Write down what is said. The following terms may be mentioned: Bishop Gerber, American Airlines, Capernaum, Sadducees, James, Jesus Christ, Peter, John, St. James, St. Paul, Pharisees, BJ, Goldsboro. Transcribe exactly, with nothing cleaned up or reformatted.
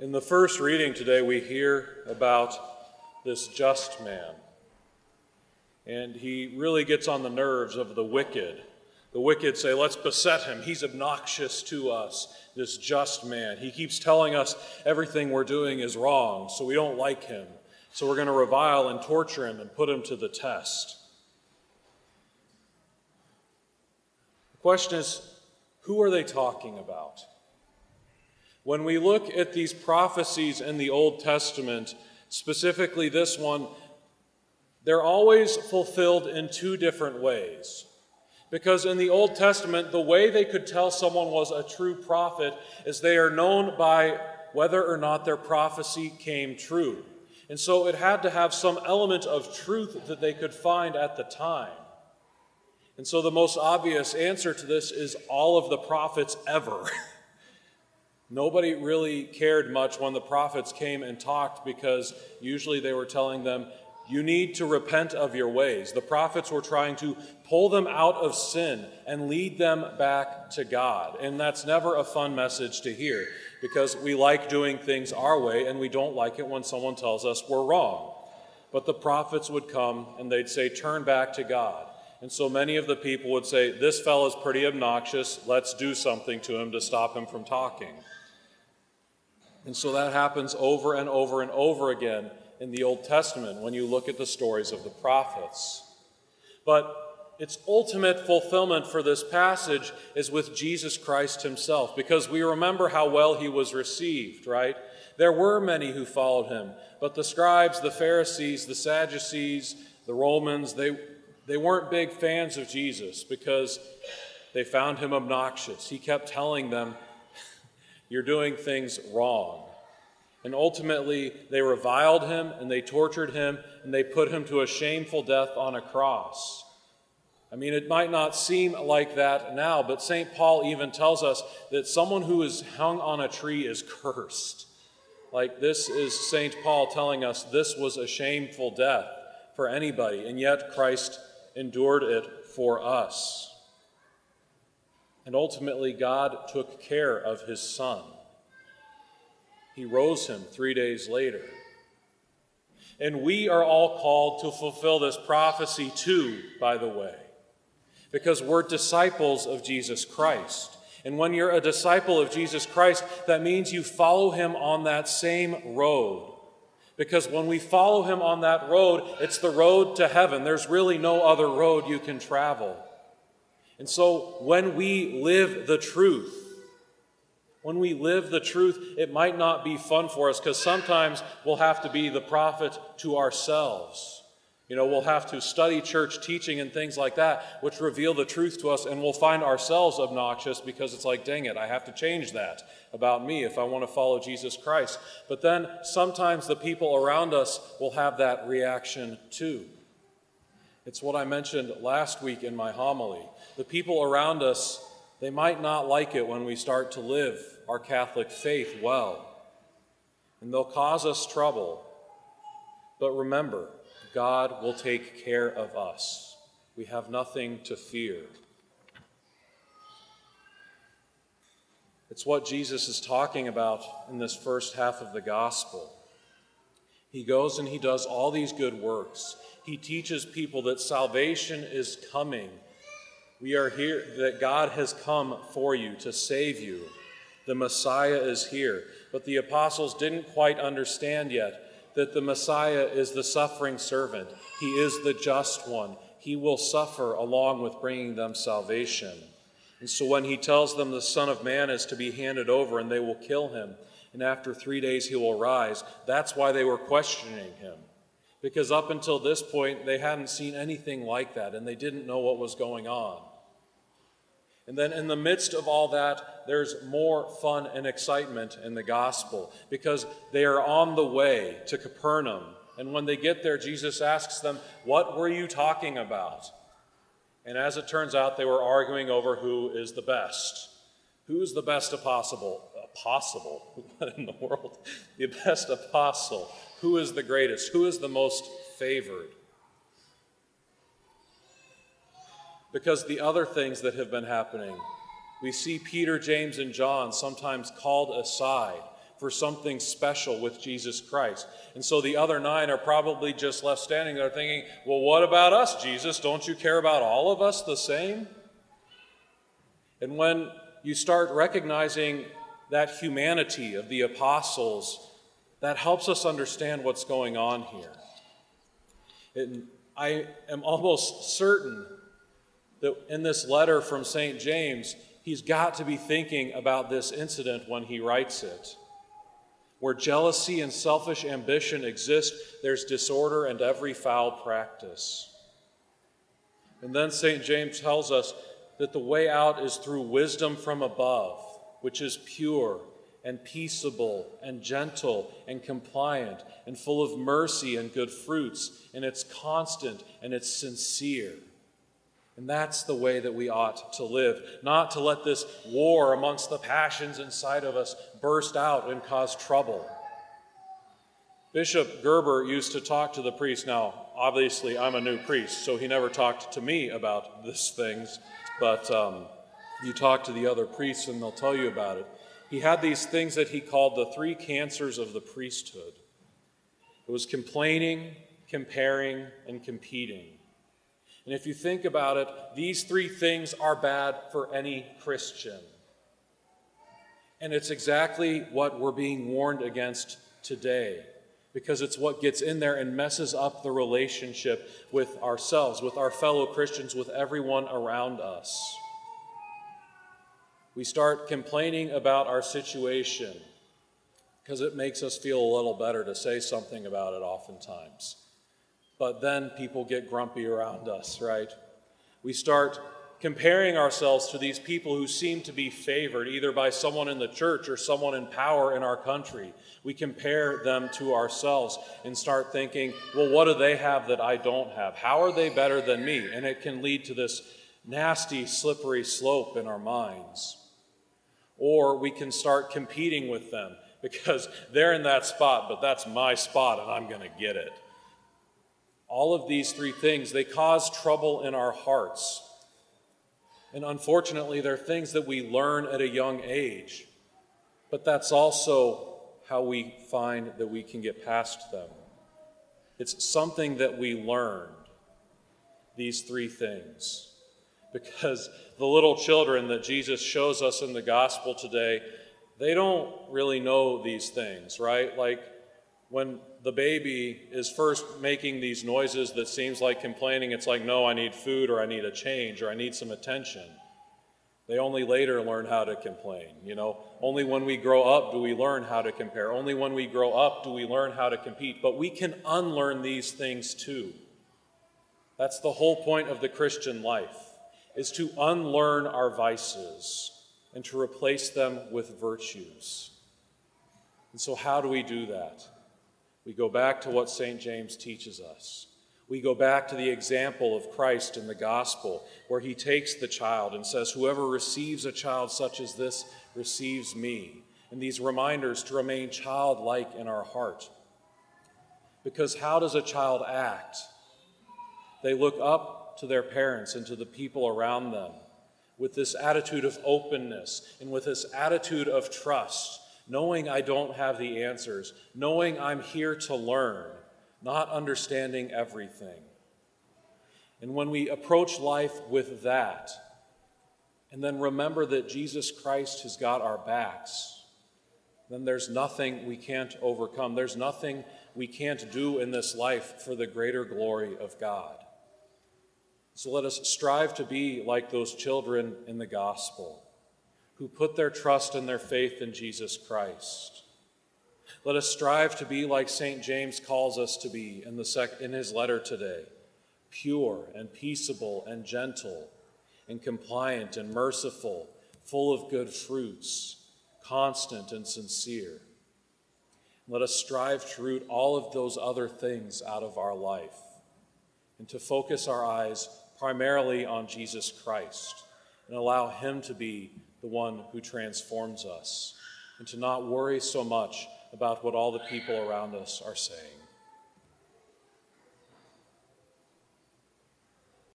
In the first reading today, we hear about this just man. And he really gets on the nerves of the wicked. The wicked say, let's beset him. He's obnoxious to us, this just man. He keeps telling us everything we're doing is wrong, so we don't like him. So we're going to revile and torture him and put him to the test. The question is, who are they talking about? When we look at these prophecies in the Old Testament, specifically this one, they're always fulfilled in two different ways. Because in the Old Testament, the way they could tell someone was a true prophet is they are known by whether or not their prophecy came true. And so it had to have some element of truth that they could find at the time. And so the most obvious answer to this is all of the prophets ever. Nobody really cared much when the prophets came and talked because usually they were telling them, you need to repent of your ways. The prophets were trying to pull them out of sin and lead them back to God. And that's never a fun message to hear because we like doing things our way and we don't like it when someone tells us we're wrong. But the prophets would come and they'd say, turn back to God. And so many of the people would say, this fellow's pretty obnoxious. Let's do something to him to stop him from talking. And so that happens over and over and over again in the Old Testament when you look at the stories of the prophets. But its ultimate fulfillment for this passage is with Jesus Christ himself, because we remember how well he was received, right? There were many who followed him, but the scribes, the Pharisees, the Sadducees, the Romans, they, they weren't big fans of Jesus because they found him obnoxious. He kept telling them, you're doing things wrong. And ultimately, they reviled him, and they tortured him, and they put him to a shameful death on a cross. I mean, it might not seem like that now, but Saint Paul even tells us that someone who is hung on a tree is cursed. Like, this is Saint Paul telling us this was a shameful death for anybody, and yet Christ endured it for us. And ultimately, God took care of his son. He rose him three days later. And we are all called to fulfill this prophecy too, by the way, because we're disciples of Jesus Christ. And when you're a disciple of Jesus Christ, that means you follow him on that same road. Because when we follow him on that road, it's the road to heaven. There's really no other road you can travel. And so when we live the truth, When we live the truth, it might not be fun for us because sometimes we'll have to be the prophet to ourselves. You know, we'll have to study church teaching and things like that, which reveal the truth to us, and we'll find ourselves obnoxious because it's like, dang it, I have to change that about me if I want to follow Jesus Christ. But then sometimes the people around us will have that reaction too. It's what I mentioned last week in my homily. The people around us, they might not like it when we start to live our Catholic faith well, and they'll cause us trouble. But remember, God will take care of us. We have nothing to fear. It's what Jesus is talking about in this first half of the gospel. He goes and he does all these good works. He teaches people that salvation is coming. We are here, that God has come for you to save you. The Messiah is here. But the apostles didn't quite understand yet that the Messiah is the suffering servant. He is the just one. He will suffer along with bringing them salvation. And so when he tells them the Son of Man is to be handed over and they will kill him, and after three days he will rise, that's why they were questioning him. Because up until this point, they hadn't seen anything like that, and they didn't know what was going on. And then in the midst of all that, there's more fun and excitement in the gospel because they are on the way to Capernaum. And when they get there, Jesus asks them, what were you talking about? And as it turns out, they were arguing over who is the best. Who's the best apostle? Apostle? What in the world? The best apostle. Who is the greatest? Who is the most favored? Because the other things that have been happening, we see Peter, James, and John sometimes called aside for something special with Jesus Christ. And so the other nine are probably just left standing there thinking, well, what about us, Jesus? Don't you care about all of us the same? And when you start recognizing that humanity of the apostles, that helps us understand what's going on here. And I am almost certain that in this letter from Saint James, he's got to be thinking about this incident when he writes it. Where jealousy and selfish ambition exist, there's disorder and every foul practice. And then Saint James tells us that the way out is through wisdom from above, which is pure and peaceable and gentle and compliant and full of mercy and good fruits, and it's constant and it's sincere. And that's the way that we ought to live, not to let this war amongst the passions inside of us burst out and cause trouble. Bishop Gerber used to talk to the priests. Now, obviously, I'm a new priest, so he never talked to me about these things, but um, you talk to the other priests and they'll tell you about it. He had these things that he called the three cancers of the priesthood. It was complaining, comparing, and competing. And if you think about it, these three things are bad for any Christian. And it's exactly what we're being warned against today, because it's what gets in there and messes up the relationship with ourselves, with our fellow Christians, with everyone around us. We start complaining about our situation because it makes us feel a little better to say something about it oftentimes. But then people get grumpy around us, right? We start comparing ourselves to these people who seem to be favored either by someone in the church or someone in power in our country. We compare them to ourselves and start thinking, well, what do they have that I don't have? How are they better than me? And it can lead to this nasty, slippery slope in our minds. Or we can start competing with them because they're in that spot, but that's my spot and I'm going to get it. All of these three things, they cause trouble in our hearts. And unfortunately, they're things that we learn at a young age. But that's also how we find that we can get past them. It's something that we learned, these three things. Because the little children that Jesus shows us in the gospel today, they don't really know these things, right? Like when the baby is first making these noises that seems like complaining, it's like, no, I need food, or I need a change, or I need some attention. They only later learn how to complain, you know. Only when we grow up do we learn how to compare. Only when we grow up do we learn how to compete. But we can unlearn these things too. That's the whole point of the Christian life, is to unlearn our vices and to replace them with virtues. And so how do we do that? We go back to what Saint James teaches us. We go back to the example of Christ in the gospel, where he takes the child and says, whoever receives a child such as this receives me. And these reminders to remain childlike in our heart. Because how does a child act? They look up to their parents and to the people around them with this attitude of openness and with this attitude of trust, knowing I don't have the answers, knowing I'm here to learn, not understanding everything. And when we approach life with that, and then remember that Jesus Christ has got our backs, then there's nothing we can't overcome. There's nothing we can't do in this life for the greater glory of God. So let us strive to be like those children in the gospel who put their trust and their faith in Jesus Christ. Let us strive to be like Saint James calls us to be in, the sec- in his letter today, pure and peaceable and gentle and compliant and merciful, full of good fruits, constant and sincere. Let us strive to root all of those other things out of our life and to focus our eyes primarily on Jesus Christ and allow him to be the one who transforms us, and to not worry so much about what all the people around us are saying.